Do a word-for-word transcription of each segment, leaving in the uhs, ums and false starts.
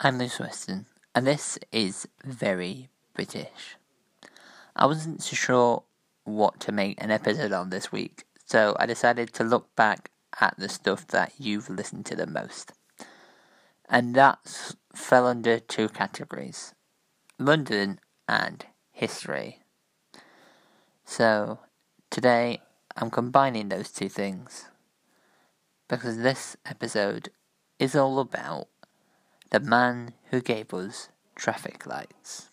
I'm Liz Weston, and this is Very British. I wasn't so sure what to make an episode on this week, so I decided to look back at the stuff that you've listened to the most. And that fell under two categories, London and history. So today I'm combining those two things, because this episode is all about the man who gave us traffic lights.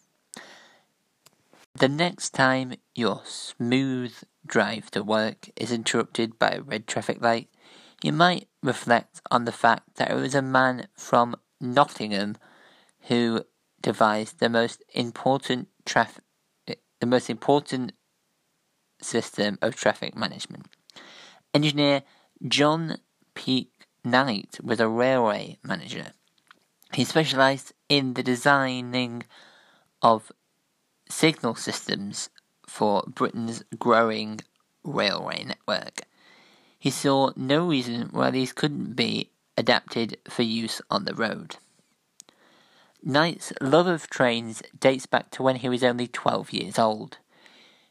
The next time your smooth drive to work is interrupted by a red traffic light, you might reflect on the fact that it was a man from Nottingham who devised the most important traf- the most important system of traffic management. Engineer John Peake Knight was a railway manager. He specialised in the designing of signal systems for Britain's growing railway network. He saw no reason why these couldn't be adapted for use on the road. Knight's love of trains dates back to when he was only twelve years old.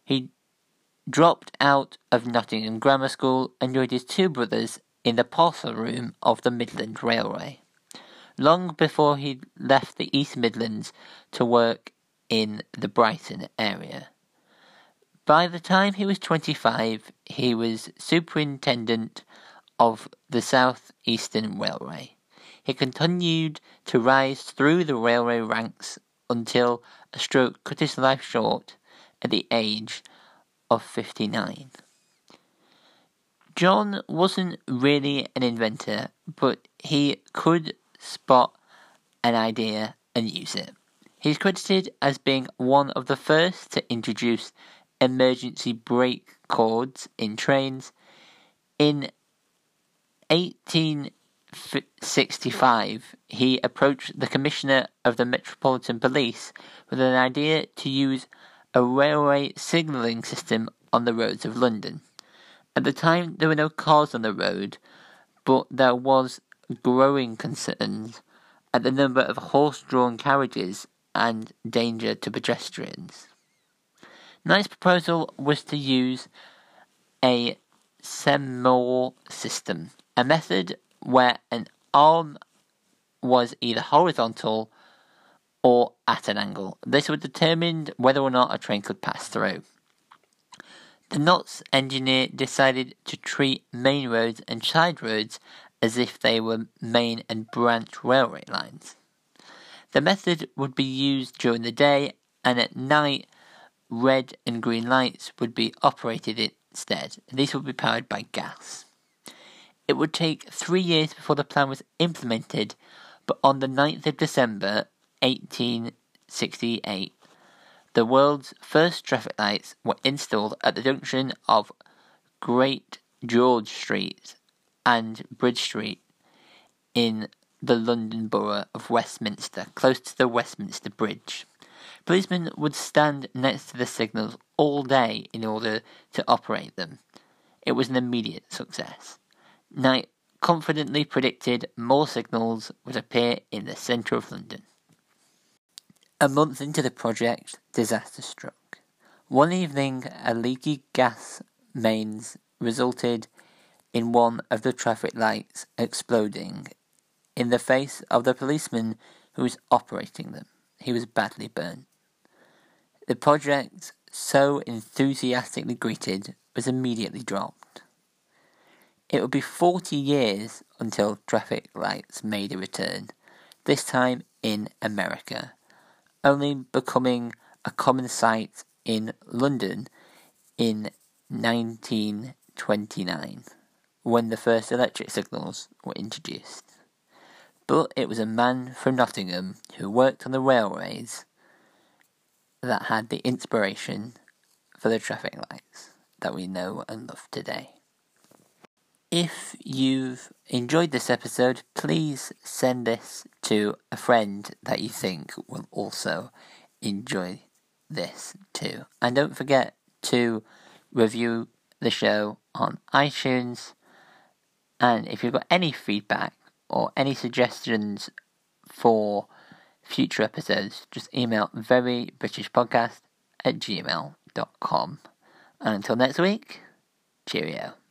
He dropped out of Nottingham Grammar School and joined his two brothers in the parcel room of the Midland Railway, long before he left the East Midlands to work in the Brighton area. By the time he was twenty-five, he was superintendent of the South Eastern Railway. He continued to rise through the railway ranks until a stroke cut his life short at the age of fifty-nine. John wasn't really an inventor, but he could spot an idea and use it. He's credited as being one of the first to introduce emergency brake cords in trains. In eighteen sixty-five, he approached the Commissioner of the Metropolitan Police with an idea to use a railway signalling system on the roads of London. At the time, there were no cars on the road, but there was growing concerns at the number of horse-drawn carriages and danger to pedestrians. Knight's proposal was to use a semaphore system, a method where an arm was either horizontal or at an angle. This would determine whether or not a train could pass through. The Knott's engineer decided to treat main roads and side roads as if they were main and branch railway lines. The method would be used during the day, and at night red and green lights would be operated instead. These would be powered by gas. It would take three years before the plan was implemented, but on the ninth of December eighteen sixty-eight, the world's first traffic lights were installed at the junction of Great George Street and Bridge Street in the London borough of Westminster, close to the Westminster Bridge. Policemen would stand next to the signals all day in order to operate them. It was an immediate success. Knight confidently predicted more signals would appear in the centre of London. A month into the project, disaster struck. One evening, a leaky gas mains resulted in one of the traffic lights exploding in the face of the policeman who was operating them. He was badly burnt. The project, so enthusiastically greeted, was immediately dropped. It would be forty years until traffic lights made a return, this time in America, only becoming a common sight in London in nineteen twenty-nine. When the first electric signals were introduced. But it was a man from Nottingham who worked on the railways that had the inspiration for the traffic lights that we know and love today. If you've enjoyed this episode, please send this to a friend that you think will also enjoy this too. And don't forget to review the show on iTunes. And if you've got any feedback or any suggestions for future episodes, just email verybritishpodcast at gmail dot com. And until next week, cheerio.